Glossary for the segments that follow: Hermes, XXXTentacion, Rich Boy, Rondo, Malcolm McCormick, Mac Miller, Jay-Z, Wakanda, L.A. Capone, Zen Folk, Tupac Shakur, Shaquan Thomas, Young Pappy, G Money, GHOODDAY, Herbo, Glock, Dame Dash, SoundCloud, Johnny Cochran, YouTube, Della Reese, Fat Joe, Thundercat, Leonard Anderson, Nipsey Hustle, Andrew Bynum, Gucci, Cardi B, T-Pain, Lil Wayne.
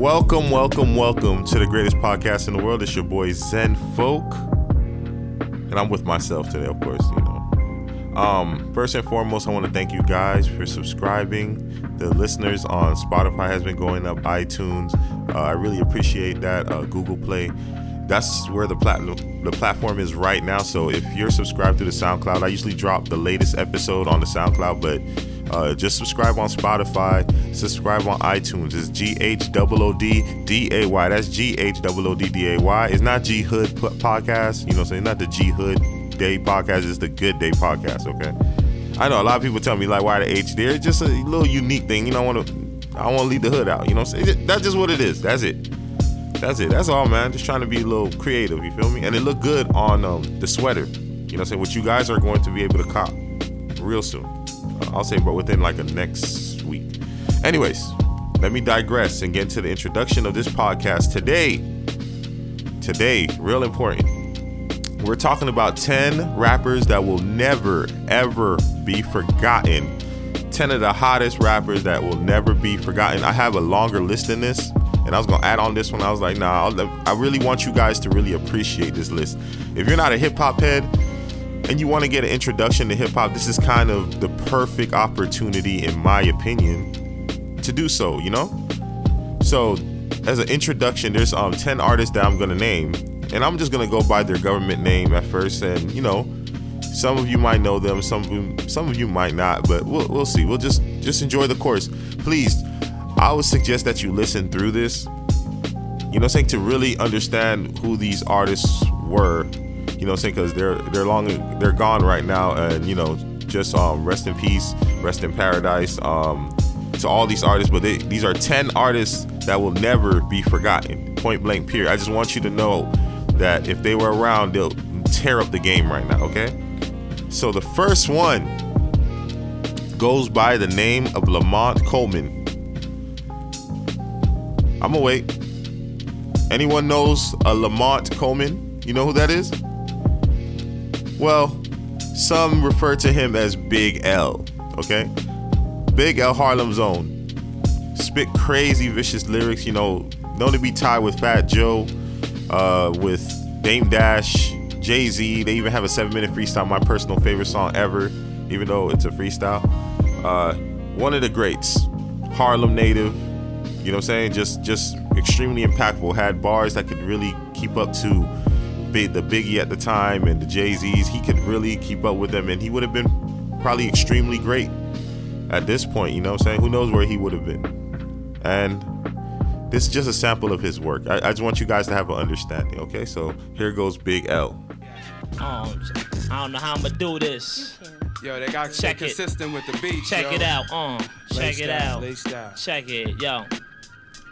Welcome, welcome, welcome to the greatest podcast in the world. It's your boy Zen Folk, and I'm with myself today, of course. You know, first and foremost, I want to thank you guys for subscribing. The listeners on Spotify has been going up, iTunes. I really appreciate that. Google Play. That's where the platform is right now. So if you're subscribed to the SoundCloud, I usually drop the latest episode on the SoundCloud, but just subscribe on Spotify, subscribe on iTunes. It's GHOODDAY. That's GHOODDAY. It's not G Hood Podcast. You know what I'm saying? Not the G Hood Day Podcast. It's the Good Day Podcast, okay? I know a lot of people tell me, like, why the H there? It's just a little unique thing. You know, I want to leave the hood out. You know what I'm saying? That's just what it is. That's it. That's it. That's all, man. Just trying to be a little creative. You feel me? And it looked good on the sweater. You know what I'm saying? Which you guys are going to be able to cop real soon. I'll say, but within like a next week. Anyways, let me digress and get into the introduction of this podcast today, real important. We're talking about 10 rappers that will never, ever be forgotten. 10 of the hottest rappers that will never be forgotten. I have a longer list than this, and I was going to add on this one. I was like, nah, I really want you guys to really appreciate this list. If you're not a hip-hop head, and you want to get an introduction to hip-hop, this is kind of the perfect opportunity, in my opinion, to do so, you know? So, as an introduction, there's 10 artists that I'm going to name, and I'm just going to go by their government name at first, and, you know, some of you might know them, some of you might not, but we'll see. We'll just enjoy the course. Please, I would suggest that you listen through this, you know what I'm saying, to really understand who these artists were. You know what I'm saying? Because they're gone right now. And, you know, just rest in peace, rest in paradise to all these artists. But these are 10 artists that will never be forgotten. Point blank, period. I just want you to know that if they were around, they'll tear up the game right now, okay? So the first one goes by the name of Lamont Coleman. I'm going to wait. Anyone knows a Lamont Coleman? You know who that is? Well, some refer to him as Big L, okay? Big L, Harlem's own. Spit crazy, vicious lyrics, you know, known to be tied with Fat Joe, with Dame Dash, Jay-Z. They even have a 7-minute freestyle, my personal favorite song ever, even though it's a freestyle. One of the greats, Harlem native, you know what I'm saying? Just extremely impactful, had bars that could really keep up to the Biggie at the time and the Jay-Z's. He could really keep up with them, and he would have been probably extremely great at this point, you know what I'm saying? Who knows where he would have been. And this is just a sample of his work. I just want you guys to have an understanding, okay? So here goes Big L. I don't know how I'm gonna do this. Yo, they got to stay consistent with the beat. Check it out, check it out. Check it, yo.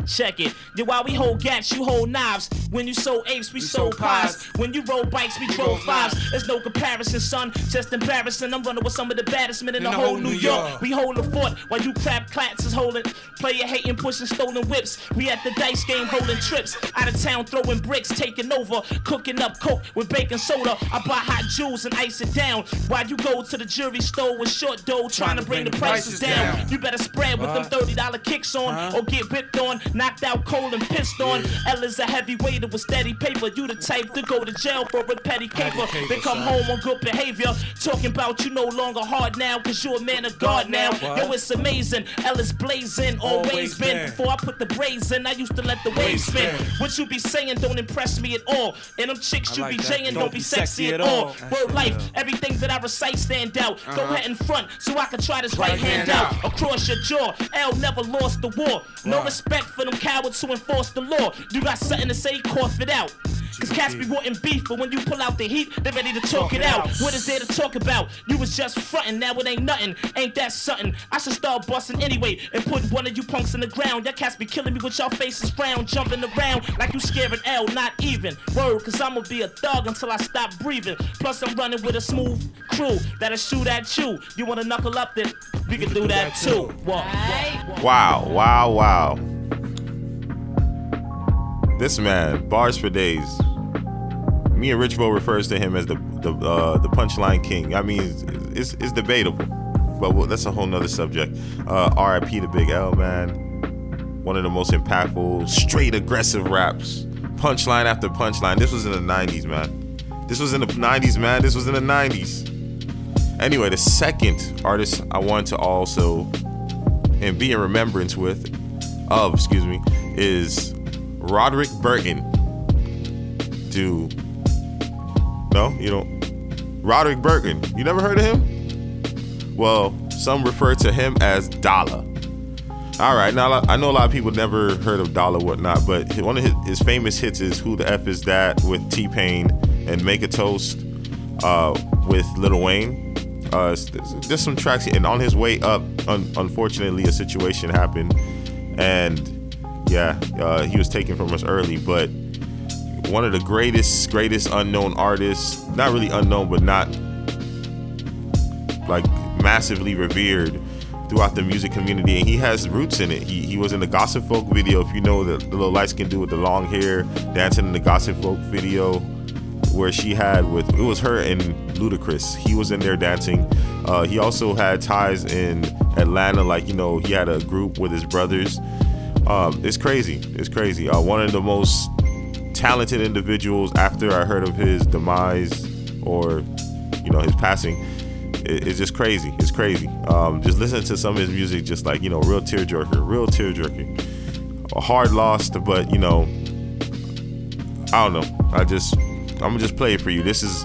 Check it. Then while we hold gaps, you hold knives. When you sold apes, we sold pies. When you rode bikes, we drove fives. There's no comparison, son. Just embarrassing. I'm running with some of the baddest men in the whole New York. We hold the fort while you clap claps is holding. Player hating, pushing stolen whips. We at the dice game holding trips. Out of town throwing bricks, taking over. Cooking up coke with baking soda. I buy hot jewels and ice it down. While you go to the jewelry store with short dough, trying to bring the prices down. You better spread with them $30 kicks on or get ripped on. Knocked out cold and pissed on. L is a heavyweight with steady paper. You the type to go to jail for a petty caper. Then come home on good behavior. Talking about you no longer hard now, cause you a man of God now. Yo, it's amazing. L is blazing. Always been. Before I put the braids in, I used to let the waves spin. What you be saying don't impress me at all. And them chicks you like be jaying don't be sexy at all. Word life, everything that I recite stand out. Go ahead in front so I can try this right hand out. Across your jaw. L never lost the war. No respect for with them cowards who enforce the law. You got something to say, cough it out. Cause cats be wanting beef, but when you pull out the heat, they ready to talk it out. What is there to talk about? You was just frontin', now it ain't nothing. Ain't that something? I should start bustin' anyway and put one of you punks in the ground. Y'all cats be killing me with y'all faces frown, jumping around like you scaring L, not even. Word, cause I'ma be a thug until I stop breathing. Plus I'm running with a smooth crew that'll shoot at you. You wanna knuckle up, then we can do that too. Wow, wow, wow. This man, bars for days. Me and Rich Boy refers to him as the punchline king. I mean, it's debatable, but that's a whole nother subject. R.I.P. to Big L, man. One of the most impactful, straight aggressive raps. Punchline after punchline. This was in the 90s, man. This was in the 90s. Anyway, the second artist I want to also and be in remembrance with, is Roderick Bergen. Roderick Bergen. You never heard of him? Well, some refer to him as Dala. Alright, now I know a lot of people never heard of Dala, whatnot, but one of his famous hits is Who the F Is That with T-Pain and Make a Toast with Lil Wayne. There's some tracks, and on his way up, unfortunately, a situation happened, and he was taken from us early, but one of the greatest unknown artists, not really unknown, but not like massively revered throughout the music community, and he has roots in it. He was in the Gossip Folk video, if you know the little lights can do with the long hair, dancing in the Gossip Folk video where she had with, it was her and Ludacris. He was in there dancing. He also had ties in Atlanta, he had a group with his brothers. It's crazy. One of the most talented individuals after I heard of his demise or, his passing. It's just crazy. It's crazy. Just listen to some of his music, just real tearjerker. A hard loss, but, I don't know. I'm gonna just play it for you. This is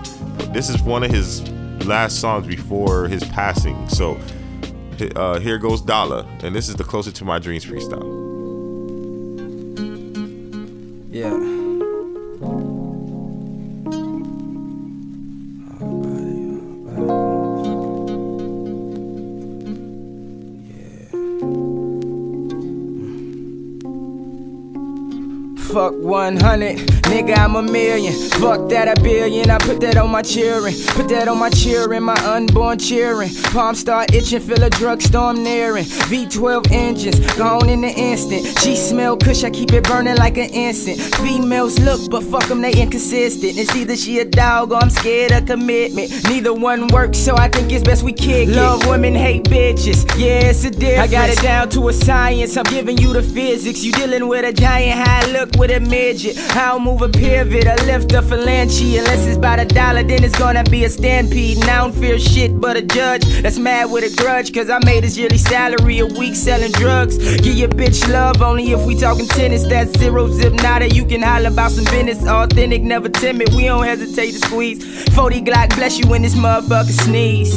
one of his last songs before his passing. So here goes Dala, and this is the Closer to My Dreams freestyle. Yeah. Fuck 100, nigga, I'm a million. Fuck that, a billion. I put that on my children. Put that on my children, my unborn children. Palms start itching, feel a drug storm nearing. V12 engines, gone in an instant. She smell kush, I keep it burning like an incense. Females look, but fuck them, they inconsistent. It's either she a dog or I'm scared of commitment. Neither one works, so I think it's best we kick it. Love women, hate bitches. Yeah, it's a difference. I got it down to a science, I'm giving you the physics. You dealing with a giant high look with a midget. I don't move a pivot or lift a phalange. Unless it's about $1, then it's gonna be a stampede. And I don't fear shit but a judge that's mad with a grudge. Cause I made his yearly salary a week selling drugs. Give your bitch love only if we talking tennis. That's zero zip nada. You can holler about some business. Authentic, never timid. We don't hesitate to squeeze. 40 Glock bless you when this motherfucker sneeze.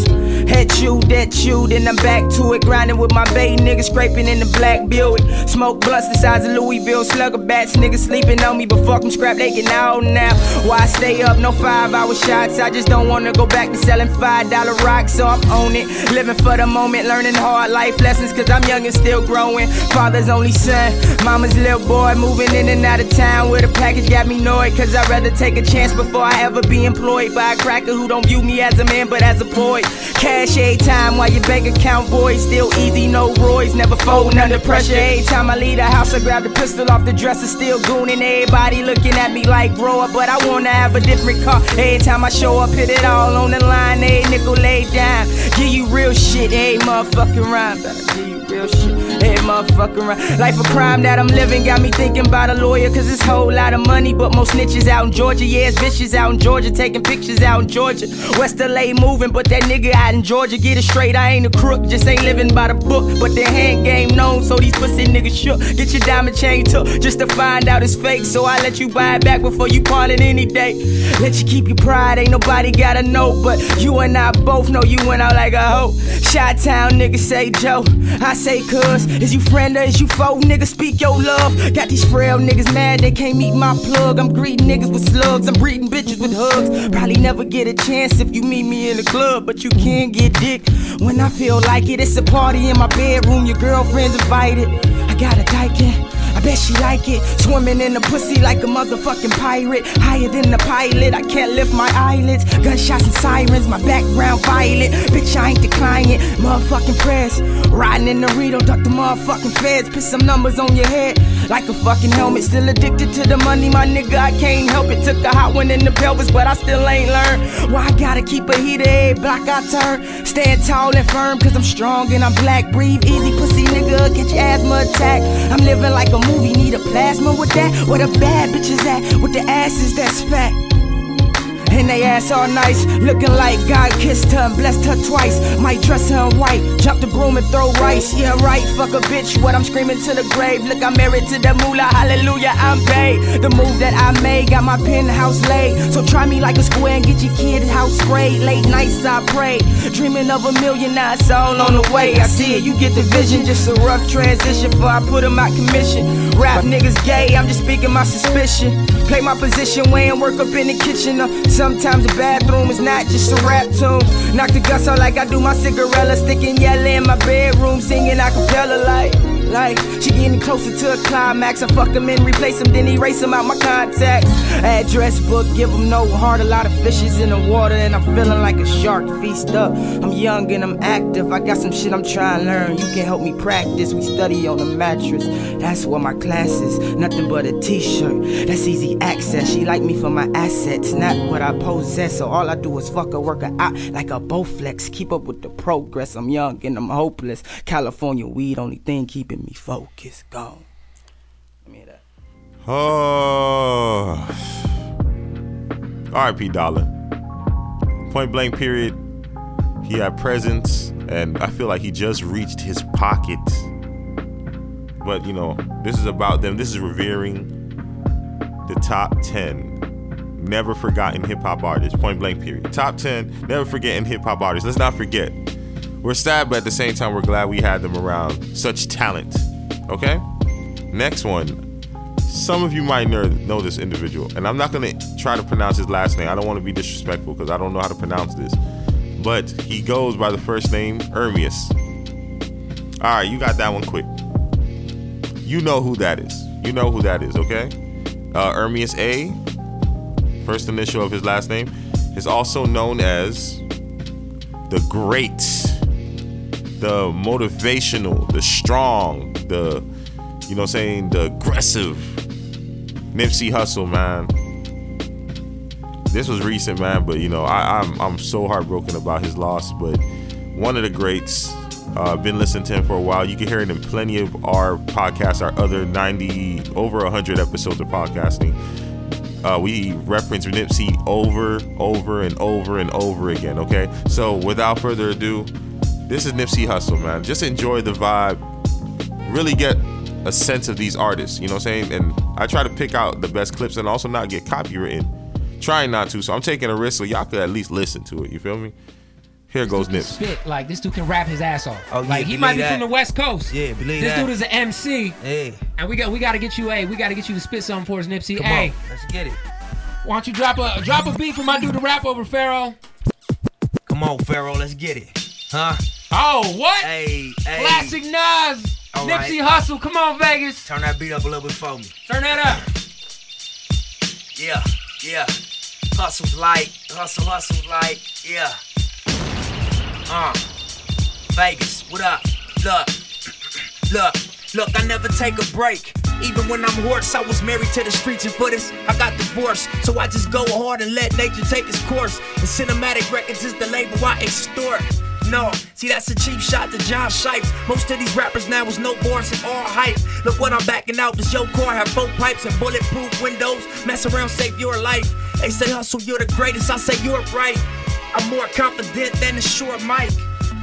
Hit you, that you, then I'm back to it. Grinding with my bae nigga, scraping in the black Buick. Smoke blunts the size of Louisville slugger bats. Nigga sleeping on me, but fuck them scrap, they get out now. Why stay up? No 5-hour shots. I just don't wanna go back to selling $5 rocks, so I'm on it. Living for the moment, learning hard life lessons, cause I'm young and still growing. Father's only son, mama's little boy, moving in and out of town with a package got me annoyed, cause I'd rather take a chance before I ever be employed by a cracker who don't view me as a man, but as a boy. Cash every time while your bank account void, still easy, no Roy's, never folding under pressure. Every time I leave the house, I grab the pistol off the dresser, still gooning, everybody looking at me like grow up, but I wanna have a different car. Every time I show up, hit it all on the line. Every nickel laid down, give you real shit. Every motherfucking rhyme, better give you real shit. Every motherfucking rhyme. Life a crime that I'm living got me thinking about a lawyer, cause it's whole lot of money, but most snitches out in Georgia. Yeah, it's bitches out in Georgia, taking pictures out in Georgia. West LA moving, but that nigga out in Georgia. Get it straight, I ain't a crook, just ain't living by the book. But the hand game known, so these pussy niggas shook. Get your diamond chain took, just to find out it's fake, so I let you buy it back before you pawn it any day. Let you keep your pride, ain't nobody gotta know, but you and I both know you went out like a hoe. Chi-town niggas say Joe, I say cuz, it's you friend or is you foe? Nigga, speak your love. Got these frail niggas mad they can't meet my plug. I'm greeting niggas with slugs, I'm breeding bitches with hugs. Probably never get a chance if you meet me in the club, but you can get dick when I feel like it. It's a party in my bedroom, your girlfriend's invited. I got a dyke, I bet she like it. Swimming in the pussy like a motherfucking pirate. Higher than the pilot, I can't lift my eyelids. Gunshots and sirens, my background violent. Bitch, I ain't declining, motherfucking press. Riding in the Rito, duck the motherfucking feds. Put some numbers on your head like a fucking helmet. Still addicted to the money, my nigga, I can't help it. Took a hot one in the pelvis, but I still ain't learned why I gotta keep a heater every block I turn. Stand tall and firm, cause I'm strong and I'm black. Breathe easy, pussy nigga, catch asthma attack. I'm living like a movie, need a plasma with that. Where the bad bitches at, with the asses that's fat and they ass all nice, looking like God kissed her and blessed her twice. Might dress her in white, drop the broom and throw rice. Yeah right, fuck a bitch, what I'm screaming to the grave. Look, I'm married to the moolah, hallelujah, I'm paid. The move that I made, got my penthouse laid. So try me like a square and get your kid house sprayed. Late nights I pray, dreaming of a million, now it's all on the way. I see it, you get the vision, just a rough transition before I put him out commission. Rap niggas gay, I'm just speaking my suspicion. Play my position, way and work up in the kitchen. Sometimes the bathroom is not just a rap tune. Knock the guts out like I do my cigarella. Sticking yellow in my bedroom, singing a cappella like she getting closer to a climax. I fuck him and replace him, then erase him out my contacts. Address book, give him no heart. A lot of fishes in the water and I'm feeling like a shark. Feast up, I'm young and I'm active. I got some shit I'm trying to learn, you can help me practice. We study on the mattress, that's where my class is. Nothing but a t-shirt, that's easy access. She like me for my assets, not what I possess. So all I do is fuck her, work her out like a Bowflex. Keep up with the progress, I'm young and I'm hopeless. California weed, only thing keeping me focused. Gone. Let me hear that. R.I.P. Dala. Point blank period. He had presence, and I feel like he just reached his pocket. But, you know, this is about them. This is revering the top 10. Never forgotten hip-hop artists. Point blank period. Top 10 never forgetting hip-hop artists. Let's not forget, we're sad, but at the same time we're glad we had them around. Such talent. Okay, next one. Some of you might know this individual, and I'm not gonna try to pronounce his last name. I don't want to be disrespectful because I don't know how to pronounce this, but he goes by the first name Hermes. Alright, you got that one quick. You know who that is. You know who that is. Okay, Hermes A, first initial of his last name, is also known as the great, the motivational, the strong, the, you know what I'm saying, the aggressive Nipsey Hustle, man. This was recent, man, but you know, I'm so heartbroken about his loss, but one of the greats. Been listening to him for a while. You can hear it in plenty of our podcasts, our other 90, over 100 episodes of podcasting. We reference Nipsey over and over again, okay? So without further ado, this is Nipsey Hustle, man. Just enjoy the vibe. Really get a sense of these artists, you know what I'm saying? And I try to pick out the best clips and also not get copywritten. Trying not to, so I'm taking a risk so y'all could at least listen to it, you feel me? Here goes Nips. Spit like this dude can rap his ass off. Oh, yeah, like he might be that. From the West Coast. Yeah, believe this that. This dude is an MC. Hey, and we gotta get you to spit something for us, Nipsey. Come on, let's get it. Why don't you drop a beat for my dude to rap over, Pharaoh? Come on, Pharaoh, let's get it, huh? Oh, what? Hey. Classic Nas, all Nipsey right. Hustle. Come on, Vegas. Turn that beat up a little bit for me. Turn that up. Yeah. Hustles like, yeah. Vegas, what up? Look, I never take a break. Even when I'm hoarse, I was married to the streets, and for this, I got divorced. So I just go hard and let nature take its course. And cinematic records is the label I extort. No, see that's a cheap shot to John Shipes. Most of these rappers now is no bars and all hype. Look what I'm backing out, does your car have four pipes and bulletproof windows? Mess around, save your life. They say hustle, you're the greatest, I say you're right. I'm more confident than a short mic.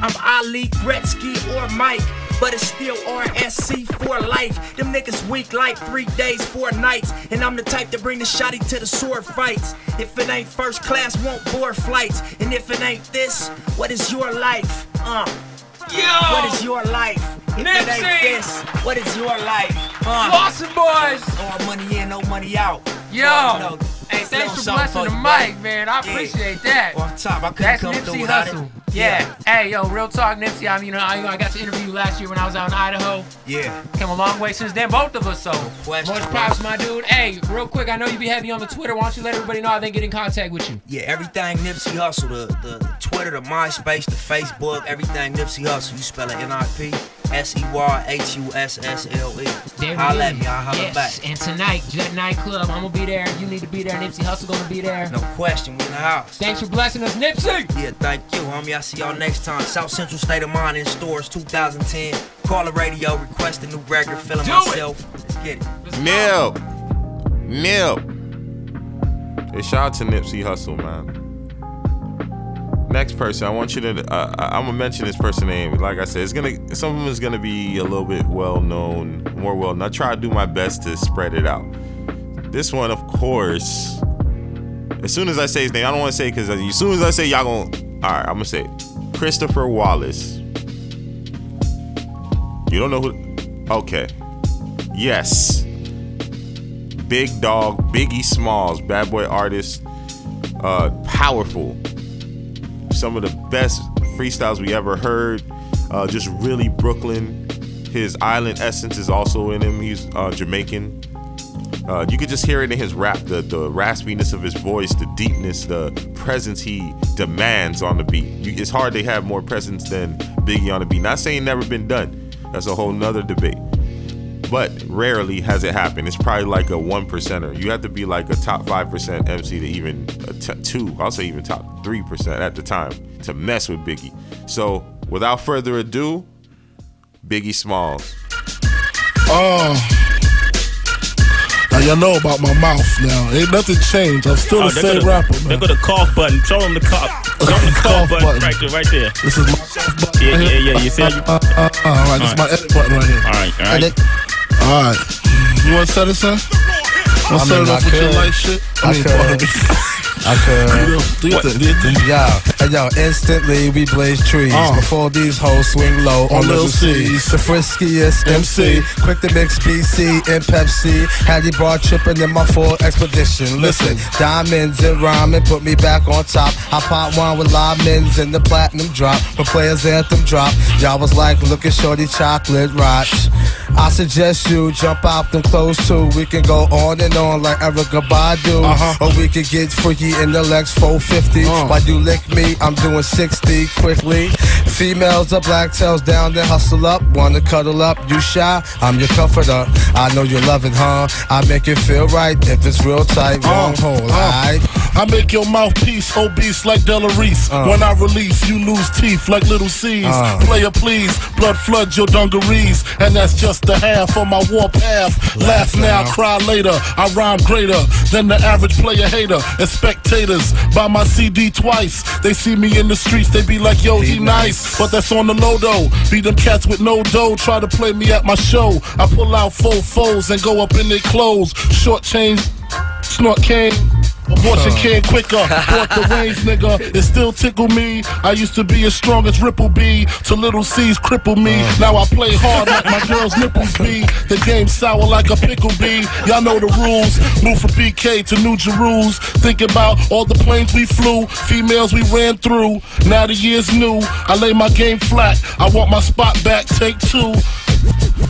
I'm Ali, Gretzky, or Mike, but it's still RSC for life. Them niggas weak like 3 days, 4 nights, and I'm the type to bring the shotty to the sword fights. If it ain't first class, won't board flights, and if it ain't this, what is your life? What is your life? If Nipsey. It ain't this, what is your life? Boston Boys. All money in, no money out. Yo. No, hey, thanks for blessing the mic, man. I appreciate that. Off top, I couldn't come through without it. Yeah. Hey, yo, real talk, Nipsey. I mean, I got to interview you last year when I was out in Idaho. Yeah. Came a long way since then, both of us, so. Much props, my dude. Hey, real quick, I know you be heavy on the Twitter. Why don't you let everybody know how they get in contact with you? Yeah, everything Nipsey Hustle. The Twitter, the MySpace, the Facebook, everything Nipsey Hustle. You spell it N-I-P. Seyhussle. Holla at me, I'll holla back. And tonight, Jet Nightclub, I'm gonna be there. You need to be there. Nipsey Hustle gonna be there. No question, we in the house. Thanks for blessing us, Nipsey. Yeah, thank you, homie. I'll see y'all next time. South Central State of Mind in stores, 2010. Call the radio, request a new record, feeling myself. Let's get it. Nip. Hey, shout out to Nipsey Hustle, man. Next person, I want you to. I'm gonna mention this person's name. Like I said, some of them is gonna be a little bit well known, more well known. I try to do my best to spread it out. This one, of course. As soon as I say his name, I don't want to say it because as soon as I say y'all gonna. All right, I'm gonna say it. Christopher Wallace. You don't know who? Okay. Yes. Big Dog, Biggie Smalls, bad boy artist, powerful. Some of the best freestyles we ever heard. Just really Brooklyn. His island essence is also in him. He's Jamaican. You could just hear it in his rap, the raspiness of his voice, the deepness, the presence he demands on the beat. It's hard to have more presence than Biggie on the beat. Not saying never been done. That's a whole nother debate. But rarely has it happened. It's probably like a 1%er. You have to be like a top 5% MC to even even top 3% at the time to mess with Biggie. So without further ado, Biggie Smalls. Now y'all know about my mouth now. Ain't nothing changed. I'm still the same rapper, man. They got the cough button. Show them the cough. Show them the cough button. Right there. This is my cough button. Yeah. You see? All right, this is my edit button right here. All right. You want to set this up? Want to set it up with your light shit? I could. Yo, instantly we blaze trees before these hoes swing low on Lil C's. The friskiest MC, quick to mix BC and Pepsi. Had you bar tripping in my full expedition. Listen, diamonds and rhyming put me back on top. I pop wine with lemons and the platinum drop. When players anthem drop, y'all was like, look at shorty chocolate rocks. I suggest you jump out them clothes too. We can go on and on like Erykah Badu, or we could get freaky in the Lex 450. Why you lick me? I'm doing 60 quickly. Females are black tails down, then hustle up. Wanna cuddle up, you shy, I'm your comforter. I know you're loving, huh? I make it feel right if it's real tight. Wrong hole, alright? I make your mouthpiece obese like Della Reese. When I release, you lose teeth like Little C's. Player please, blood floods your dungarees. And that's just the half of my warpath. Laugh now, cry later. I rhyme greater than the average player hater. And spectators buy my CD twice. They see me in the streets, they be like, yo, he nice. But that's on the low though. Beat them cats with no dough. Try to play me at my show. I pull out four foes and go up in their clothes. Short change, snort cane. Abortion can quicker, bought the range, nigga. It still tickle me. I used to be as strong as Ripple B. To Little C's cripple me. Now I play hard like my girl's nipples be. The game sour like a pickle bee. Y'all know the rules. Move from BK to New Jerusalem. Think about all the planes we flew, females we ran through. Now the year's new. I lay my game flat. I want my spot back. Take two.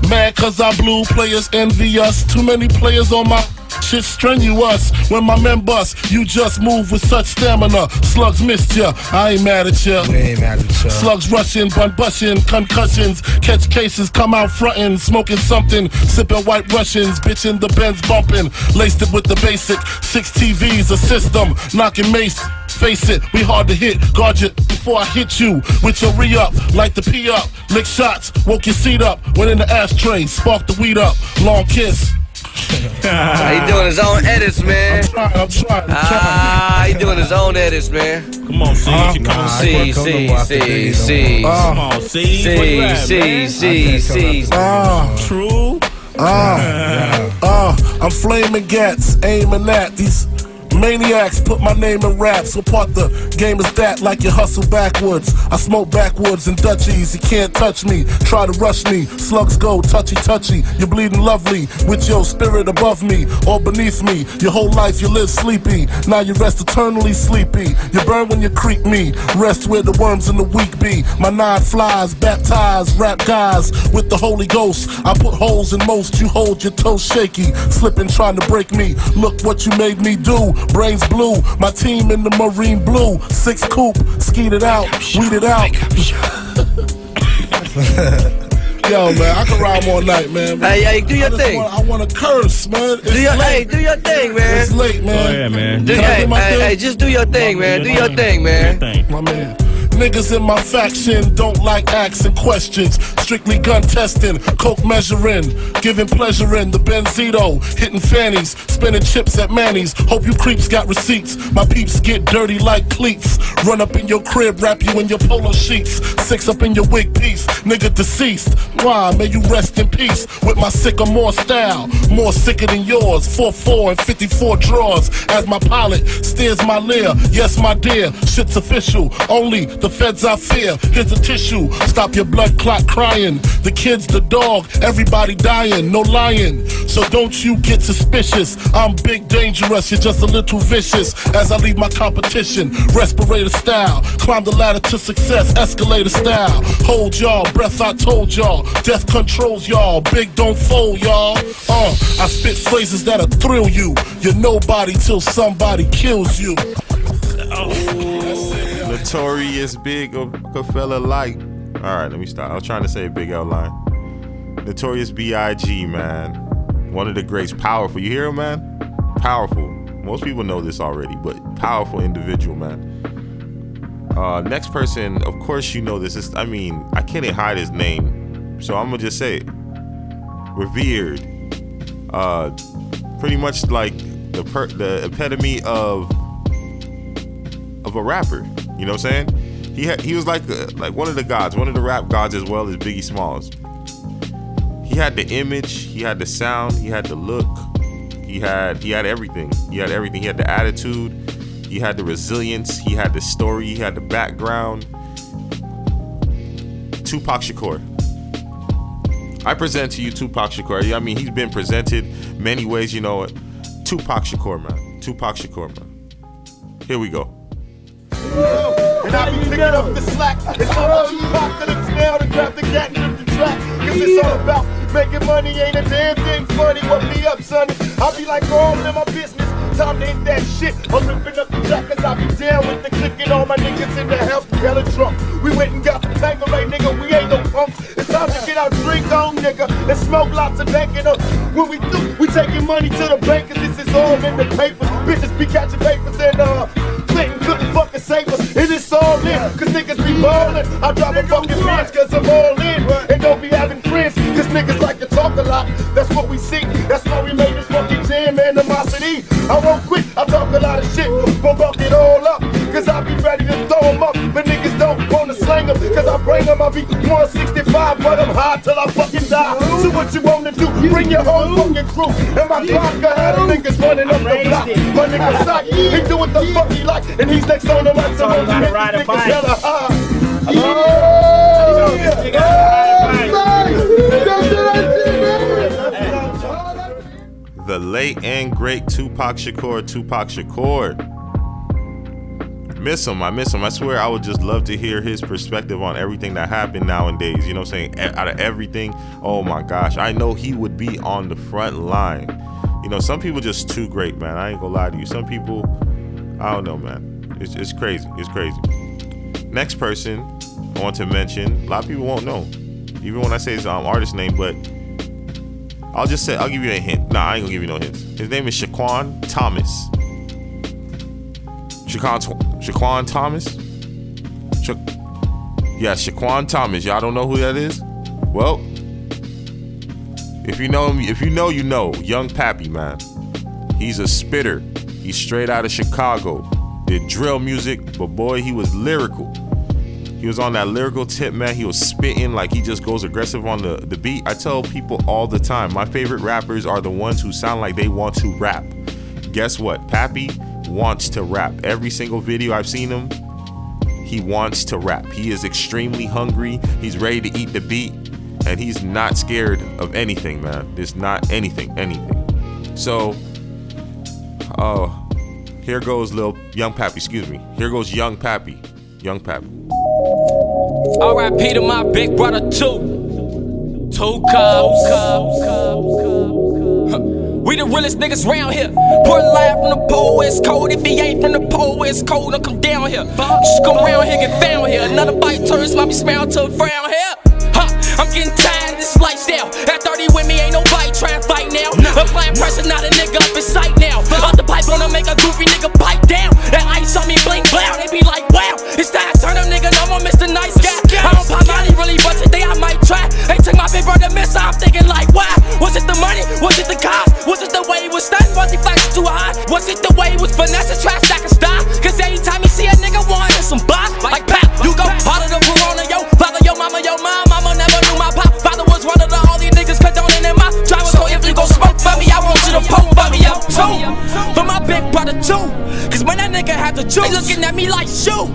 Mad cause I blew, players envy us. Too many players on my shit strenuous. When my men bust, you just move with such stamina. Slugs missed ya, I ain't mad at ya. We ain't mad at ya. Slugs rushing, bun bushin', concussions. Catch cases, come out frontin', smoking something. Sippin' white Russians, bitchin' the Benz bumpin'. Laced it with the basic, 6 TVs, a system. Knockin' mace, face it, we hard to hit. Guard it before I hit you with your re-up, like the P-up. Lick shots, woke your seat up. Went in the ashtray, sparked the weed up. Long kiss. He doing his own edits, man. I'm trying. He doing his own edits, man. Come on, see, True. I'm flaming gats, aiming at these. Maniacs put my name in rap, so part the game is that like you hustle backwards. I smoke backwoods and Dutchies, you can't touch me, try to rush me. Slugs go touchy touchy, you're bleeding lovely with your spirit above me or beneath me. Your whole life you live sleepy, now you rest eternally sleepy. You burn when you creep me, rest where the worms and the weak be. My nine flies, baptized rap guys with the Holy Ghost. I put holes in most, you hold your toes shaky, slipping trying to break me. Look what you made me do, brains blue, my team in the marine blue. Six coupe, skied it out, weed it out. Yo, man, I can rhyme all night, man. Hey, do your thing. I want to curse, man. Do your thing, man. It's late, man. Oh, yeah, man. Hey, just do your thing, man. Do your thing, man. My man. Niggas in my faction don't like asking questions. Strictly gun testing, coke measuring, giving pleasure in the Benzito, hitting fannies, spinning chips at Manny's. Hope you creeps got receipts. My peeps get dirty like cleats. Run up in your crib, wrap you in your polo sheets. Six up in your wig piece, nigga deceased. Why, may you rest in peace with my sycamore style, more sicker than yours. 4-4 and 54 drawers as my pilot steers my leer. Yes, my dear, shit's official. Only the feds I fear. Here's a tissue, stop your blood clot crying. The kids, the dog, everybody dying, no lying. So don't you get suspicious. I'm big dangerous, you're just a little vicious. As I leave my competition, respirator style, climb the ladder to success, escalator style. Hold y'all, breath I told y'all, death controls y'all, big don't fold y'all. I spit phrases that'll thrill you. You're nobody till somebody kills you. Notorious Big Fella like. Alright, let me stop. I was trying to say Big L line. Notorious B.I.G., man. One of the greats. Powerful. You hear him, man? Powerful. Most people know this already, but powerful individual, man. Next person, of course you know this. I can't even hide his name, so I'm going to just say it. Revered. Pretty much like the epitome of a rapper. You know what I'm saying? He was like one of the gods, one of the rap gods as well as Biggie Smalls. He had the image, he had the sound, he had the look, he had everything. He had everything. He had the attitude, he had the resilience, he had the story, he had the background. Tupac Shakur. I present to you Tupac Shakur. I mean, he's been presented many ways, you know. Tupac Shakur, man. Tupac Shakur, man. Here we go. And I be picking up the slack. It's all about Tupac that it's now to grab the cat and hit the track. Cause it's all about making money, ain't a damn thing funny. What me up, sonny? I be like all in my business. Time to hit that shit. I'm ripping up the track cause I be down with the click and all my niggas in the house. We hella drunk. We went and got the tango right, nigga. We ain't no punk. It's time to get our drink on, nigga. And smoke lots of banking up. When we do, we taking money to the bank cause this is all in the papers. Bitches be catching papers and couldn't fucking save us, and it's all in, cause niggas be ballin'. I drop a fucking match cause I'm all in, and don't be having friends, cause niggas like to talk a lot. That's what we see, that's why we made this fucking jam animosity. I won't quit, I talk a lot of shit, but buck it all up, cause I be ready to throw them up, but niggas don't wanna slang them, cause I bring them, I be 165, but I'm high till I fucking die. So what you wanna do, bring your whole fucking crew, and my clock, I had niggas running up the block. My nigga Sock, he do what the fuck he like, and he's next on the mic, so I'm gonna ride a bike. The late and great Tupac Shakur. I miss him. I swear I would just love to hear his perspective on everything that happened nowadays. You know what I'm saying? Out of everything, oh my gosh. I know he would be on the front line. You know, some people just too great, man. I ain't gonna lie to you. Some people, I don't know, man. It's crazy. It's crazy. Next person I want to mention, a lot of people won't know. Even when I say his artist name, but I'll give you a hint. Nah, I ain't gonna give you no hints. His name is Shaquan Thomas. Shaquan Thomas? Shaquan Thomas. Y'all don't know who that is? Well, if you know him, you know. Young Pappy, man. He's a spitter. He's straight out of Chicago. Did drill music, but boy, he was lyrical. He was on that lyrical tip, man. He was spitting like he just goes aggressive on the beat. I tell people all the time, my favorite rappers are the ones who sound like they want to rap. Guess what? Pappy wants to rap. Every single video I've seen him, he wants to rap. He is extremely hungry. He's ready to eat the beat. And he's not scared of anything, man. There's not anything. So, here goes Young Pappy, excuse me. Here goes Young Pappy. Young Pappy. R.I.P. to my big brother, two cubs. We the realest niggas round here. Put live from the pole, it's cold. If he ain't from the pole, it's cold. Don't come down here. Just come round here, get found here. Another bite turns, might be smiling to a frown here. I'm getting tired of this lifestyle. At 30 with me, ain't nobody trying to fight now. Applying pressure, not a nigga up in sight now. Out the pipe, gonna make a goofy nigga pipe down. That ice on me blink loud, they be like, wow. It's time to turn up, nigga, no more Mr. Nice Guy. I don't pop money really, but today I might try. They took my big brother miss, I'm thinking like, why? Was it the money? Was it the cops? Was it the way it was stunned? Was he flashing too high? Was it the way it was finesse and trash that could stop? Cause anytime you see a nigga wanting some bop, like pop, you go harder than Verona, yo. Father, yo, mama, yo, mom. Mama never knew my pop. Father was one of the only niggas condoning in my driver. So if you go smoke for me, I want you to poke for me up too. For my big brother too. Cause when that nigga had to choose, they looking at me like shoot.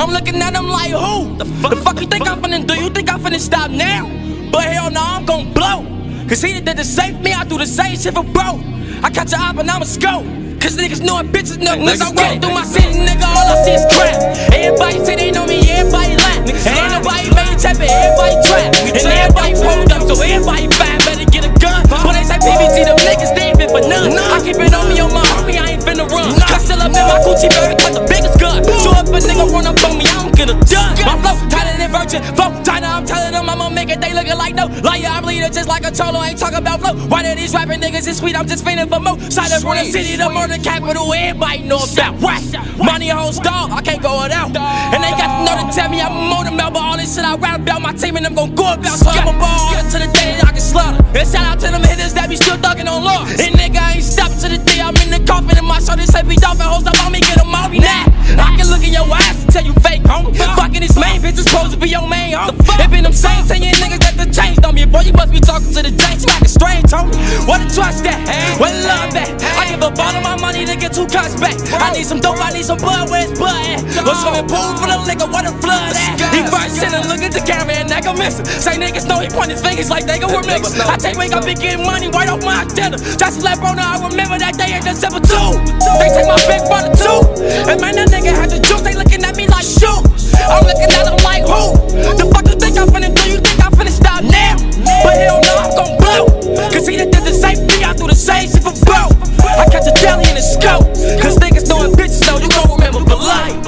I'm looking at him like who? The fuck you think I'm finna do? You think I'm finna stop now? But hell no, I'm gon' blow. Cause he did the same me, I do the same shit for bro. I catch your eye and I'ma scope. Cause niggas know and bitches know. Cause I'm walking through my city, nigga, all I see is crap. Everybody say they know me, everybody laugh. And ain't nobody made tap, everybody trap. And everybody pulled up, so everybody fine, better get a gun. When they say PBT, them niggas, they ain't fit for none. I keep it on me, on my homie, I ain't finna run. Cause still up in my Gucci bag, cut the biggest gun. So if a nigga run up on me, I don't get a done. My flow tighter than Virgin, flow tighter, I'm telling them I'ma make it, they looking like no. Liar, I'm leader just like a cholo, ain't talking about flow. Why do these rapping niggas is sweet, I'm just feeling for more. Side up from the city, the murder. The capital, everybody know about right. Money hoes dog, I can't go without. And they got to know to tell me I'm on the mouth, but all this shit I rap about my team and I'm gon' go about. So I'ma ball to the day that I can slaughter. And shout out to them hitters that be still thuggin' on law. And nigga, I ain't stopping to the day I'm in the coffin and my shoulders heavy dolphin hoes up on me, get them all be nah. I can look in your eyes and tell you fake, homie. Fuckin' this main bitch is supposed to be your main, homie. It been them same 10 year niggas that the change on me. Boy, you must be talking to the James, you actin' strange, homie. Wanna trust that, wanna love that. I give a ball of my money to get 2 cuts back. I need some dope, I need some blood, where's blood at? What's going pool for the liquor, what a flood at? He first sitting, look at the camera and that can miss it. Say niggas know he point his fingers like they can remember. I take wake up and getting money right off my agenda. Just left Rondo, I remember that day in December 2. They take my big brother too. And man, that nigga had the juice, they looking at me like shoot. I'm looking at him like who? The fuck you think I'm finna do? You think I'm finna stop now? But hell no, I'm gon' blow. Cause he done did the same thing, I do the same shit for bro. I catch a deli in the scope. Cause niggas knowin' bitches though, you gon' remember for life.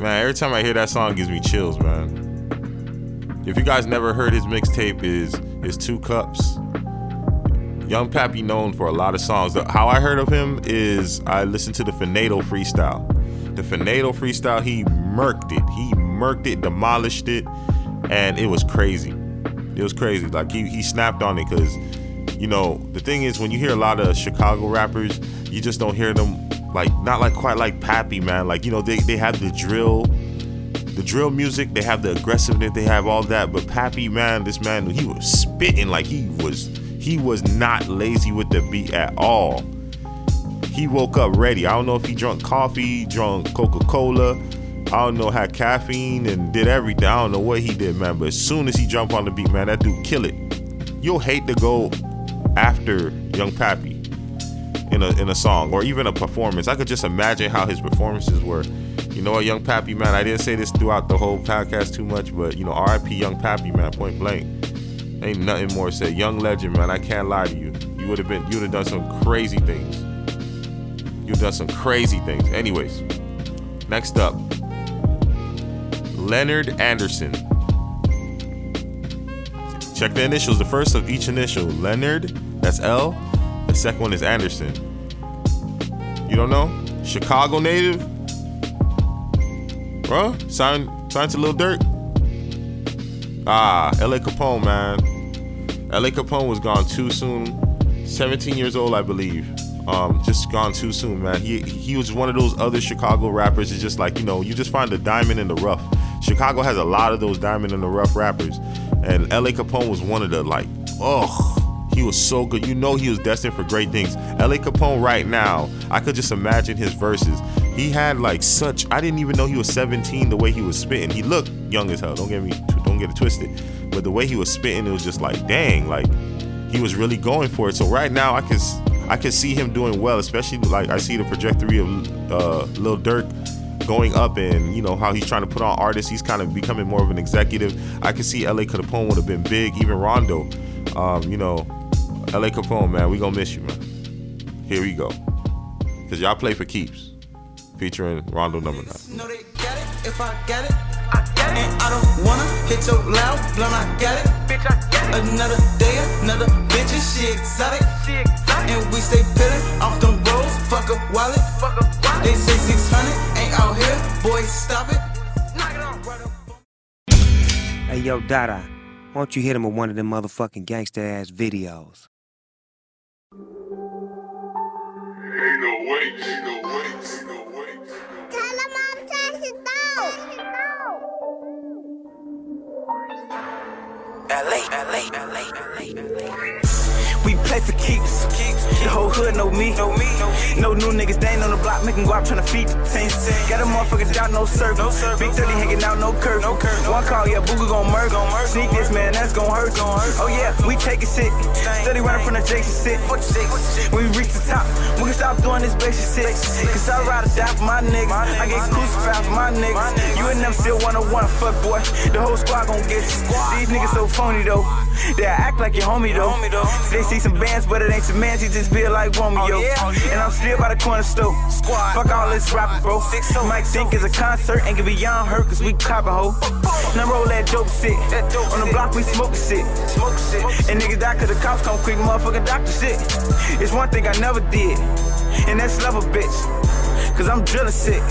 Man, every time I hear that song, it gives me chills, man. If you guys never heard his mixtape, is 2 Cups. Young Pappy known for a lot of songs. How I heard of him is I listened to the Finado freestyle. The Finado freestyle, he murked it. He murked it, demolished it, and it was crazy. It was crazy. Like, he snapped on it because, you know, the thing is, when you hear a lot of Chicago rappers, you just don't hear them, like, not like quite like Pappy, man. Like, you know, they have the drill music, they have the aggressiveness, they have all that. But Pappy, man, this man, he was spitting like he was not lazy with the beat at all. He woke up ready. I don't know if he drunk coffee, drunk Coca-Cola. I don't know, had caffeine and did everything. I don't know what he did, man. But as soon as he jumped on the beat, man, that dude kill it. You'll hate to go after Young Pappy in a song or even a performance. I could just imagine how his performances were. You know what, Young Pappy, man, I didn't say this throughout the whole podcast too much, but, you know, R.I.P. Young Pappy, man, point blank. Ain't nothing more to say. Young legend, man. I can't lie to you. You'd have done some crazy things. You've done some crazy things. Anyways, next up, Leonard Anderson. Check the initials. The first of each initial, Leonard. That's L. The second one is Anderson. You don't know? Chicago native, bro. Signed to Lil Durk. L.A. Capone, man. L.A. Capone was gone too soon. 17 years old, I believe. Just gone too soon, man. He was one of those other Chicago rappers. It's just like, you know, you just find the diamond in the rough. Chicago has a lot of those diamond in the rough rappers. And L.A. Capone was one of the, like, ugh. He He was so good. You know he was destined for great things. L.A. Capone right now, I could just imagine his verses. He had like such, I didn't even know he was 17 the way he was spitting. He looked young as hell, don't get it twisted. But the way he was spitting, it was just like, dang, like he was really going for it. So right now I can see him doing well, especially like I see the trajectory of Lil Durk going up, and you know how he's trying to put on artists. He's kind of becoming more of an executive. I could see L.A. Capone would have been big, even Rondo. You know, L.A. Capone, man, we gonna miss you, man. Here we go, cause y'all play for keeps, featuring Rondo #9. No, they get it. If I get it, I get it. And I don't wanna hit your loud blunt. I get it, bitch. I get it. Another day, another bitch, and she exotic. She exotic. And we stay pitted off them rolls. Fuck a wallet. Fuck a wallet. They say 600. Out here, boys, stop it. Knock it off, brother. Hey, yo, Dada, why don't you hit him with one of them motherfucking gangster ass videos? Ain't no way, ain't no way, ain't no way. Tell him I'm touching though. LA. We play for keeps. The whole hood know me. No new niggas, they ain't on the block, make them go out tryna feed the team. Got a motherfucker down, no service. Big 30 hanging out, no curve. One call, yeah, Booga gon' murder. Sneak this, man, that's gon' hurt. Oh yeah, we taking shit. Study right in front of Jason shit. When we reach the top, we can stop doing this basic shit. Cause I ride or die for my niggas. I get crucified for my niggas. You and them still 101, fuck boy. The whole squad gon' get you. These niggas so phony though. They act like your homie though. So they see some bands, but it ain't your man, he just feel like Romeo, and I'm still by the corner store. Squad. Fuck all this rapping, bro. Mike think it's a concert, ain't get beyond her, cause we coppin' hoe. Now roll that dope shit. On the block we smokin' shit. And niggas die cause the cops come quick, motherfucking doctor shit. It's one thing I never did, and that's love a bitch. Cause I'm drillin' sick.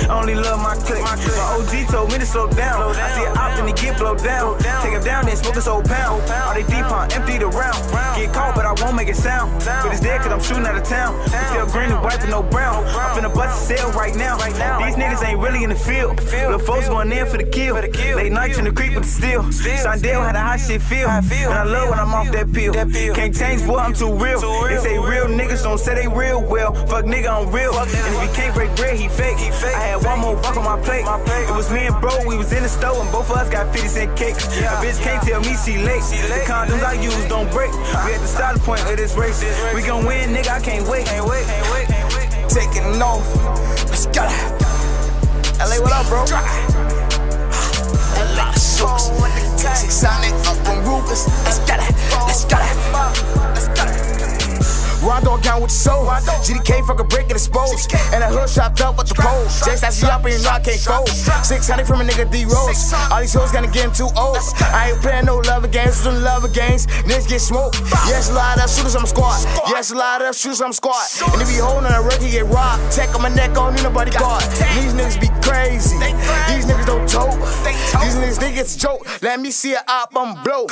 I only love my clique. My OG told me to slow down. I see an op and he get blowed down. Take him down, then smoke his whole pound. All they deep on, empty the round. Get caught, but I won't make it sound. But it's dead, cause I'm shooting out of town. We still green and white, but no brown. I'm finna bust the sale right now. These niggas ain't really in the field. Lil' folks going in for the kill. Late nights in the creep with the steel. Shondale had a hot shit feel. And I love when I'm off that pill. Can't change, boy, I'm too real. They say real niggas don't say they real well. Fuck nigga, I'm real. And if he can't break bread, he fake. I had one more buck on my plate. It was me and bro, we was in the store, and both of us got 50-cent cakes. A bitch can't tell me she late. The condoms I use don't break. We at the starting point of this race. We gon' win, nigga, I can't wait. Taking off, let's go. LA, what up, bro? LA suits, 600 up on Rubus. Let's go. Rondo down with the soul. GDK fucking break and exposed. And the hood chopped up with the pole. Jace, I see y'all being rock, can't fold. 600 from a nigga D Rose. All these hoes gonna get him too old. I ain't playing no lover games. Doing lover games. Niggas get smoked. Yes, a lot of shooters, I'm squad. And if he holding on a record, he get robbed. Tech on my neck, on ain't nobody guard. These niggas be crazy. These niggas don't tote. These niggas think it's a joke. Let me see a op, I'm blow.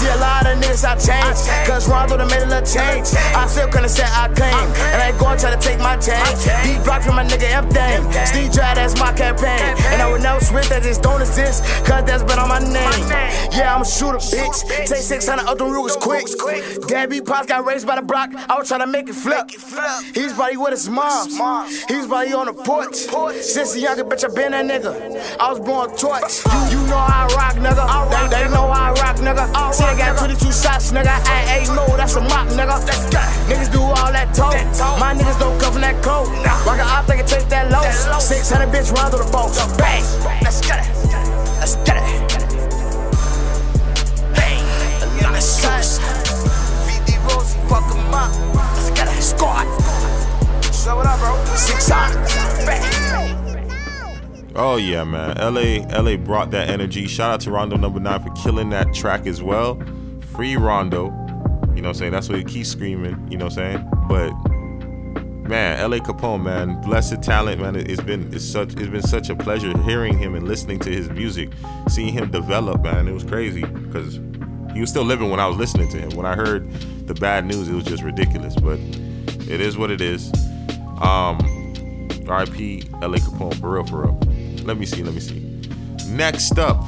See a lot of niggas I change. Cause Rondo done made a little change. I still couldn't say I claim, and I ain't gonna try to take my change. Deep block from my nigga F-Dame. Steve Dry, that's my campaign. And I would never switch that this don't exist, cause that's been on my name. Yeah, I'm a shooter, bitch. Take 600 up the Rugas quick. Gabby Potts got raised by the block. I was trying to make it flip. He's probably with his mom. He's probably on the porch. Since a younger bitch, I been that nigga. I was born torch. You know I rock, nigga. They know I rock, nigga. See, they got 22 shots, nigga. I ain't low, that's a mop, nigga. Niggas do all that talk. My niggas don't come from that coat. Like an op, they can take that loss. 600 bitch round through the boat. Bang! Let's get it. Let's get it. Bang! A lot of shots. VD Rose, fuck him up. Let's get it. Squad. Slow it up, bro. 600. Bang! Oh yeah, man. LA brought that energy. Shout out to Rondo #9 for killing that track as well. Free Rondo. You know what I'm saying? That's what he keeps screaming, you know what I'm saying? But man, L.A. Capone, man, blessed talent, man. It's been such a pleasure hearing him and listening to his music, seeing him develop, man. It was crazy because he was still living when I was listening to him. When I heard the bad news, it was just ridiculous. But it is what it is. R.I.P. L.A. Capone, for real, for real. Let me see. Next up,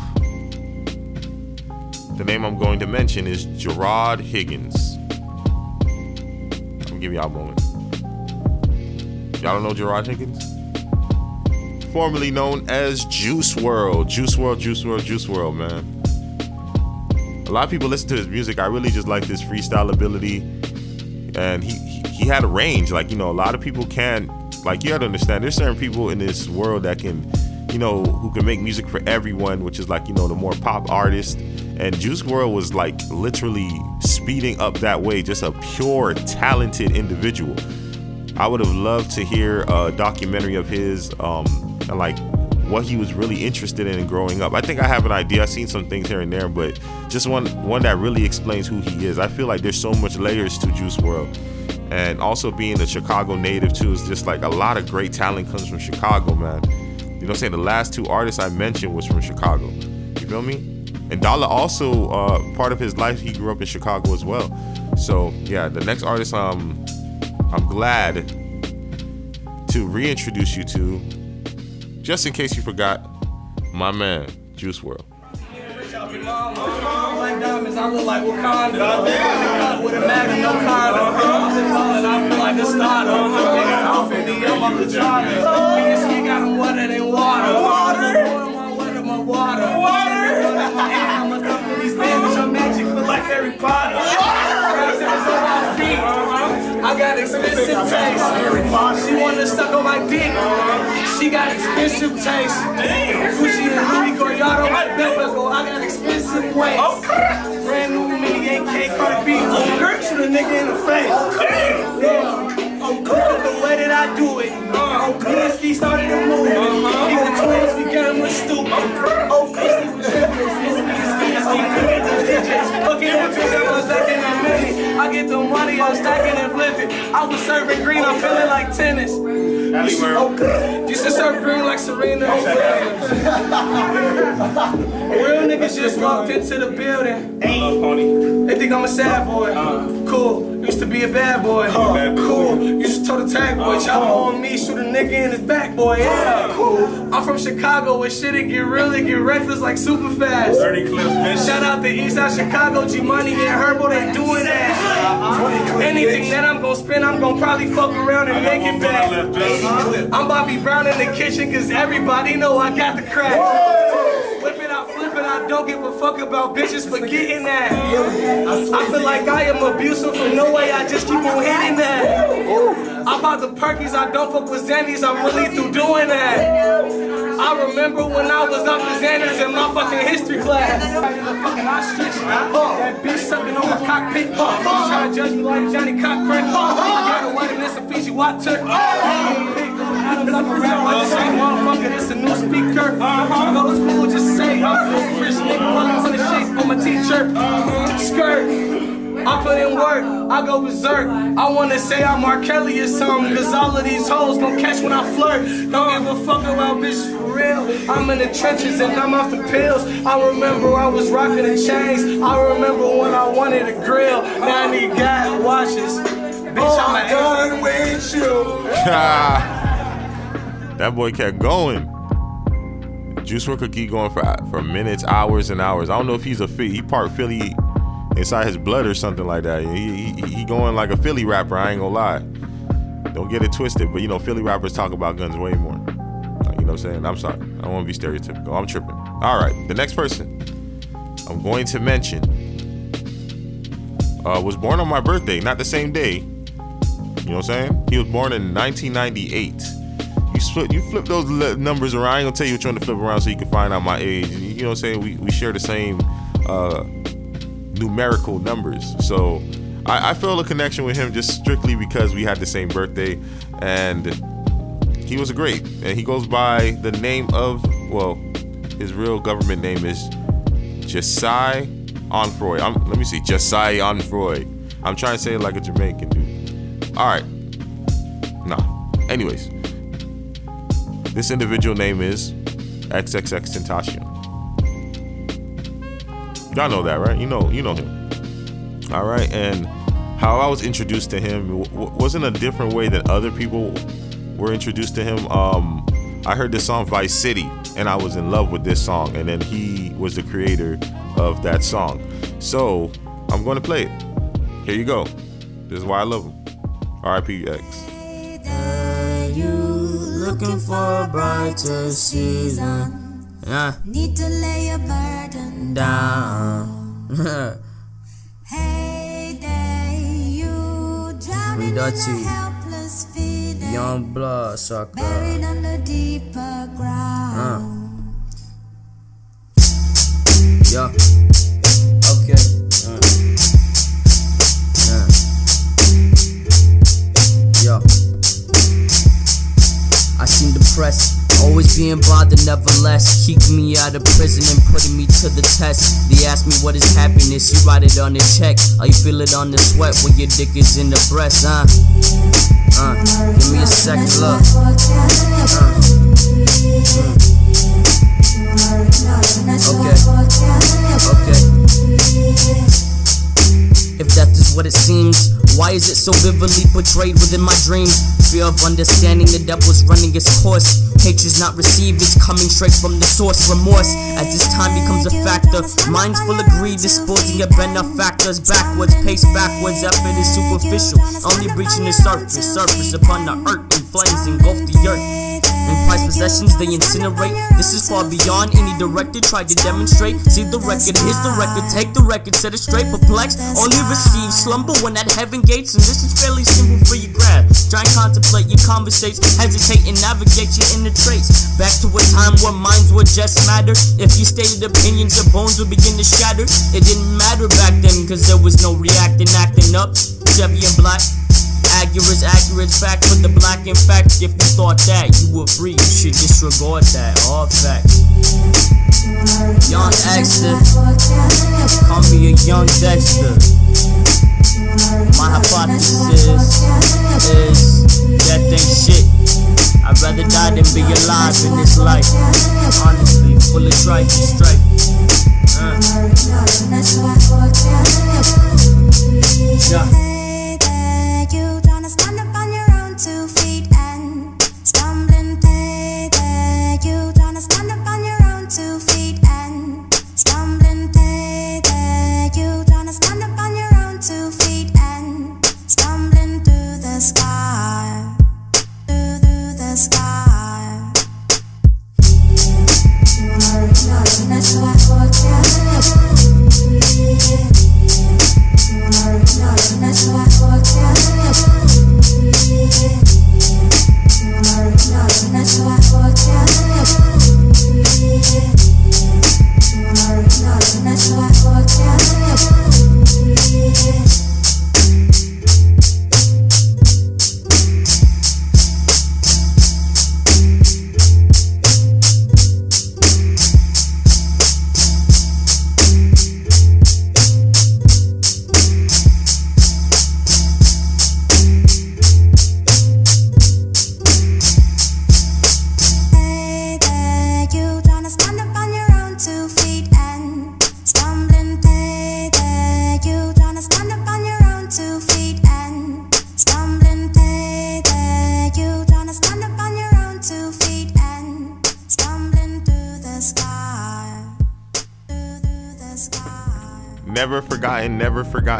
The name I'm going to mention is Gerard Higgins. I'm gonna give y'all a moment. Y'all don't know Gerard Higgins? Formerly known as Juice WRLD. Juice WRLD, Juice WRLD, Juice WRLD, man. A lot of people listen to his music. I really just like this freestyle ability. And he had a range. Like, you know, a lot of people can't, like, you gotta understand, there's certain people in this world that can, you know, who can make music for everyone, which is like, you know, the more pop artists. And Juice WRLD was like literally speeding up that way. Just a pure, talented individual. I would have loved to hear a documentary of his, and like what he was really interested in growing up. I think I have an idea. I've seen some things here and there, but just one that really explains who he is. I feel like there's so much layers to Juice WRLD, and also being a Chicago native too is just like a lot of great talent comes from Chicago, man. You know what I'm saying? The last two artists I mentioned was from Chicago. You feel me? And Dala also, part of his life, he grew up in Chicago as well. So yeah, the next artist I'm glad to reintroduce you to, just in case you forgot, my man, Juice WRLD. I look like Wakanda. With a magnum, no condom. I feel like a starter. I'm finna yell about the charter. Niggas skin got them wetter than water. Water. I'm a thumb for these bandits. Your magic feel like Harry Potter. I got expensive taste. She wanna suck on my dick. She got expensive taste. Damn. Gucci and Louis Gordiano, my Belvago. I got expensive waist. Okay. Brand new mini AK Cardi B. Girl, shoot a nigga in the face. Damn. Damn. I'm good the way that I do it. I'm good. He started a movement. He was twins. We got him with stupid. I'm I get the money, I'm stacking and flipping. I was serving green, I'm feeling like tennis. You should serve green like Serena. Real niggas just walked into the building. They think I'm a sad boy. Cool, used to be a bad boy. Cool, used to toe the tag boy. Chop on me, shoot a nigga in his back boy. Yeah, cool. I'm from Chicago where shit it get real, it get reckless like super fast. 30 clips, bitch. Shout out to Eastside Chicago, G Money and Herbo, they doing that. Anything that I'm gonna spend, I'm gonna probably fuck around and make it back. I'm Bobby Brown in the kitchen, cause everybody know I got the crack. Flip it, I don't give a fuck about bitches forgetting that. I feel like I am abusive for no way, I just keep on hitting that. I bought the Perkies, I don't fuck with Xannies, I'm really through doing that. I remember when I was up with Xannies in my fucking history class. That bitch sucking on my cockpit. She try to judge me like Johnny Cochran. I got a wedding in some Fiji water. I don't fuck around like the same motherfucker, it's a new speaker. Go to school, just say, I'm rich nigga, while on the shape on my t-shirt. Skirt. I put in work, I go berserk. I wanna say I'm R. Kelly or something, cause all of these hoes gon' catch when I flirt. Don't give a fuck about bitches for real. I'm in the trenches and I'm off the pills. I remember I was rocking the chains. I remember when I wanted a grill. Now I need God watches. Bitch, oh, I'm done with you. That boy kept going. Juice WRLD could keep going for minutes, hours, and hours. I don't know if he's a Philly. He part Philly inside his blood or something like that. He going like a Philly rapper, I ain't gonna lie. Don't get it twisted, but you know, Philly rappers talk about guns way more. Like, you know what I'm saying? I'm sorry. I don't want to be stereotypical. I'm tripping. All right, the next person I'm going to mention was born on my birthday, not the same day. You know what I'm saying? He was born in 1998. You flip those numbers around. I ain't gonna tell you which one to flip around so you can find out my age. You know what I'm saying? We share the same numerical numbers. So I feel a connection with him just strictly because we had the same birthday. And he was a great. And he goes by the name of, well, his real government name is Josiah Onfroy. Let me see. Josiah Onfroy. I'm trying to say it like a Jamaican dude. All right. Nah. Anyways. This individual name is XXXTentacion. Y'all know that, right? You know him. All right, and how I was introduced to him wasn't a different way than other people were introduced to him. I heard the song Vice City. and I was in love with this song, and then he was the creator of that song. So I'm going to play it. Here you go. This is why I love him. R.I.P. X. Are you looking for a brighter season? Yeah. Need to lay your burden down. Hey, there you drowning in a helpless feeling. Young blood sucker. Buried on the deeper ground. Yeah. Okay. Yo. I seem depressed, always being bothered, nevertheless. Keep me out of prison and putting me to the test. They ask me what is happiness, you write it on the check. Or you feel it on the sweat when your dick is in the breast, huh? Give me a second, look. Okay. If death is what it seems, why is it so vividly portrayed within my dreams? Fear of understanding the devil's running its course. Hatred's not received, it's coming straight from the source. Remorse, as this time becomes a factor. Minds full of greed, disposing of benefactors. Backwards, pace backwards, effort is superficial. Only breaching the surface upon the earth. In flames engulf the earth. In prized possessions, they incinerate. This is far beyond any director tried to demonstrate. See the record, here's the record, take the record, set it straight. Perplexed, only receive slumber when at heaven gates. And this is fairly simple for your grasp. Try and contemplate your conversations, hesitate and navigate your inner traits. Back to a time where minds were just matter. If you stated opinions, your bones would begin to shatter. It didn't matter back then, cause there was no reacting, acting up. Chevy and Black. Accurate fact for the black. In fact, if you thought that, you were free. You should disregard that, all fact. Young Dexter, call me a young Dexter. My hypothesis is death ain't shit. I'd rather die than be alive in this life. Honestly, full of strife and strife. Yeah.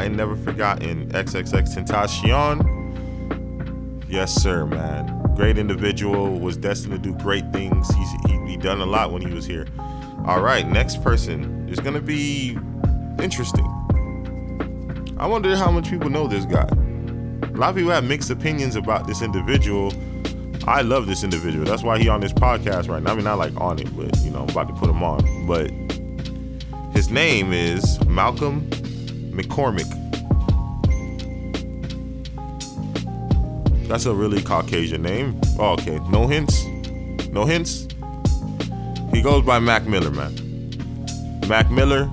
Never forgotten, XXXTentacion. Yes, sir, man. Great individual, was destined to do great things. He done a lot when he was here. All right, next person is going to be interesting. I wonder how much people know this guy. A lot of people have mixed opinions about this individual. I love this individual. That's why he on this podcast right now. I mean, not like on it, but, you know, I'm about to put him on. But his name is Malcolm McCormick. That's a really Caucasian name. Oh, okay, no hints. He goes by Mac Miller, man. Mac Miller.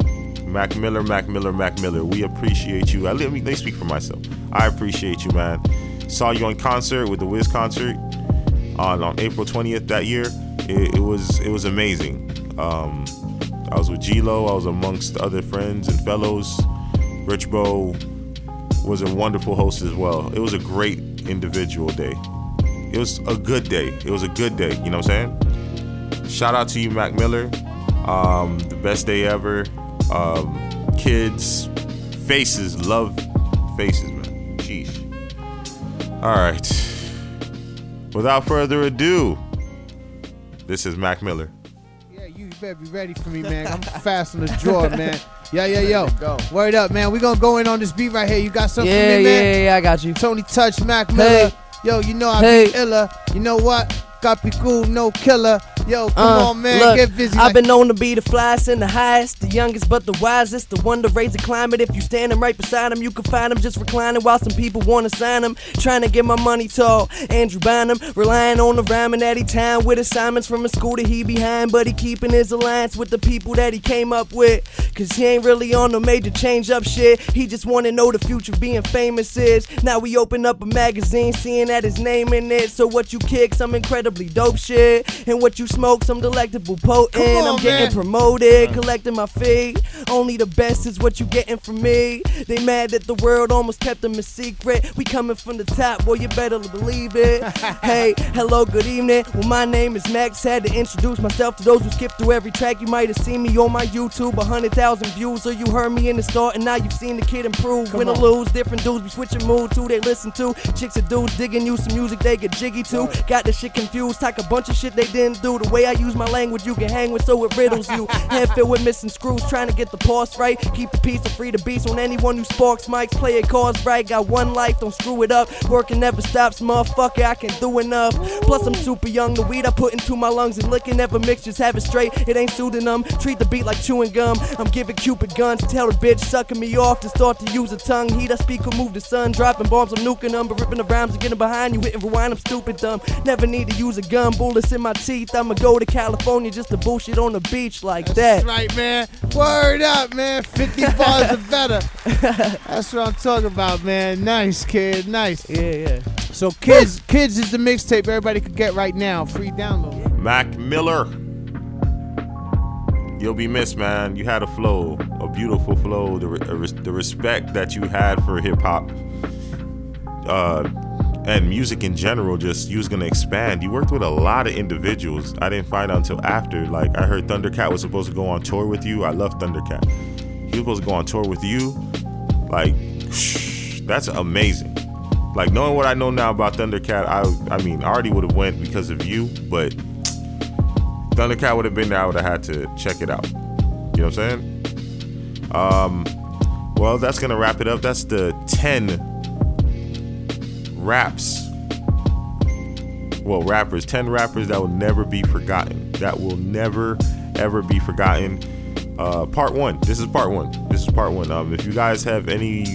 We appreciate you. Let me speak for myself. I appreciate you, man. Saw you on concert with the Wiz concert on April 20th that year. It was amazing. I was with G-Lo. I was amongst other friends and fellows. Rich Boy was a wonderful host as well. It was a great individual day. It was a good day. You know what I'm saying? shout out to you, Mac Miller. The best day ever. Kids, faces, love faces, man. Sheesh. All right. Without further ado, this is Mac Miller. Yeah, you better be ready for me, man. I'm fast in the drawer, man. Yeah, yeah, yo. Go. Word up, man. We gonna go in on this beat right here. You got something for me, man? Yeah, I got you. Tony Touch, Mac Miller. Hey. Yo, you know I be iller. You know what? Copy cool, no killer. Yo, come on, man, look, get busy. I've been known to be the flyest and the highest, the youngest but the wisest, the one to raise the climate. If you standing right beside him, you can find him just reclining while some people want to sign him. Trying to get my money tall, Andrew Bynum, relying on the rhyming at he time with assignments from a school that he behind, but he keeping his alliance with the people that he came up with, cause he ain't really on no major change up shit. He just want to know the future being famous is. Now we open up a magazine, seeing that his name in it. So what you kick, some incredibly dope shit, and what you smoke, some delectable potent. I'm getting promoted, collecting my fee. Only the best is what you getting from me. They mad that the world almost kept them a secret. We coming from the top, boy, you better believe it. Hey, hello, good evening. Well, my name is Max. Had to introduce myself to those who skip through every track. You might have seen me on my YouTube, 100,000 views, or you heard me in the start, and now you've seen the kid improve. Come win on. Or lose, different dudes be switching moods, who they listen to. Chicks and dudes digging you some music they get jiggy to. Got the shit confused, talk a bunch of shit they didn't do. The way I use my language, you can hang with, so it riddles you. Head filled with missing screws, trying to get the parts right. Keep the peace and free the beast on anyone who sparks mics. Play your cards right, got one life, don't screw it up. Working never stops, motherfucker, I can do enough. Plus, I'm super young, the weed I put into my lungs and licking never mix, just have it straight. It ain't soothing them, treat the beat like chewing gum. I'm giving Cupid guns, tell the bitch sucking me off to start to use a tongue. Heat, I speak, or move the sun. Dropping bombs, I'm nuking them, but ripping the rhymes and getting behind you. Hitting rewind, I'm stupid dumb. Never need to use a gun, bullets in my teeth. I'ma go to California just to bullshit on the beach like that. That's right, man. Word up, man. 50 bars or better. That's what I'm talking about, man. Nice, kid. Nice. Yeah, yeah. So kids is the mixtape everybody could get right now. Free download. Mac Miller. You'll be missed, man. You had a flow, a beautiful flow. The respect that you had for hip hop. And music in general, just you was gonna expand. You worked with a lot of individuals. I didn't find out until after. Like, I heard Thundercat was supposed to go on tour with you. I love Thundercat. He was supposed to go on tour with you. Like, that's amazing. Like, knowing what I know now about Thundercat, I mean, I already would have went because of you, but Thundercat would have been there. I would have had to check it out. You know what I'm saying? Well, that's gonna wrap it up. That's the 10 rappers that will never be forgotten. That will never, ever be forgotten. Part one. This is part one. If you guys have any,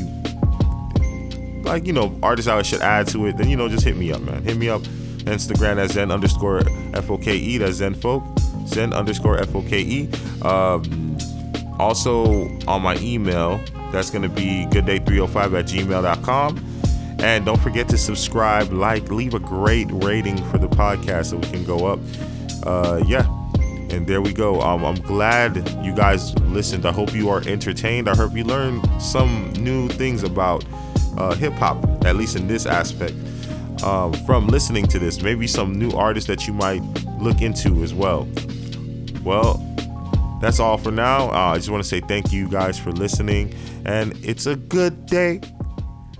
like, you know, artists I should add to it, then, you know, just hit me up, man. Hit me up. Instagram at Zen_FOKE. That's Zen Folk. Zen_FOKE. Also on my email, that's going to be goodday305@gmail.com. And don't forget to subscribe, like, leave a great rating for the podcast so we can go up. And there we go. I'm glad you guys listened. I hope you are entertained. I hope you learned some new things about hip-hop, at least in this aspect, from listening to this. Maybe some new artists that you might look into as well. Well, that's all for now. I just want to say thank you guys for listening. And it's a good day.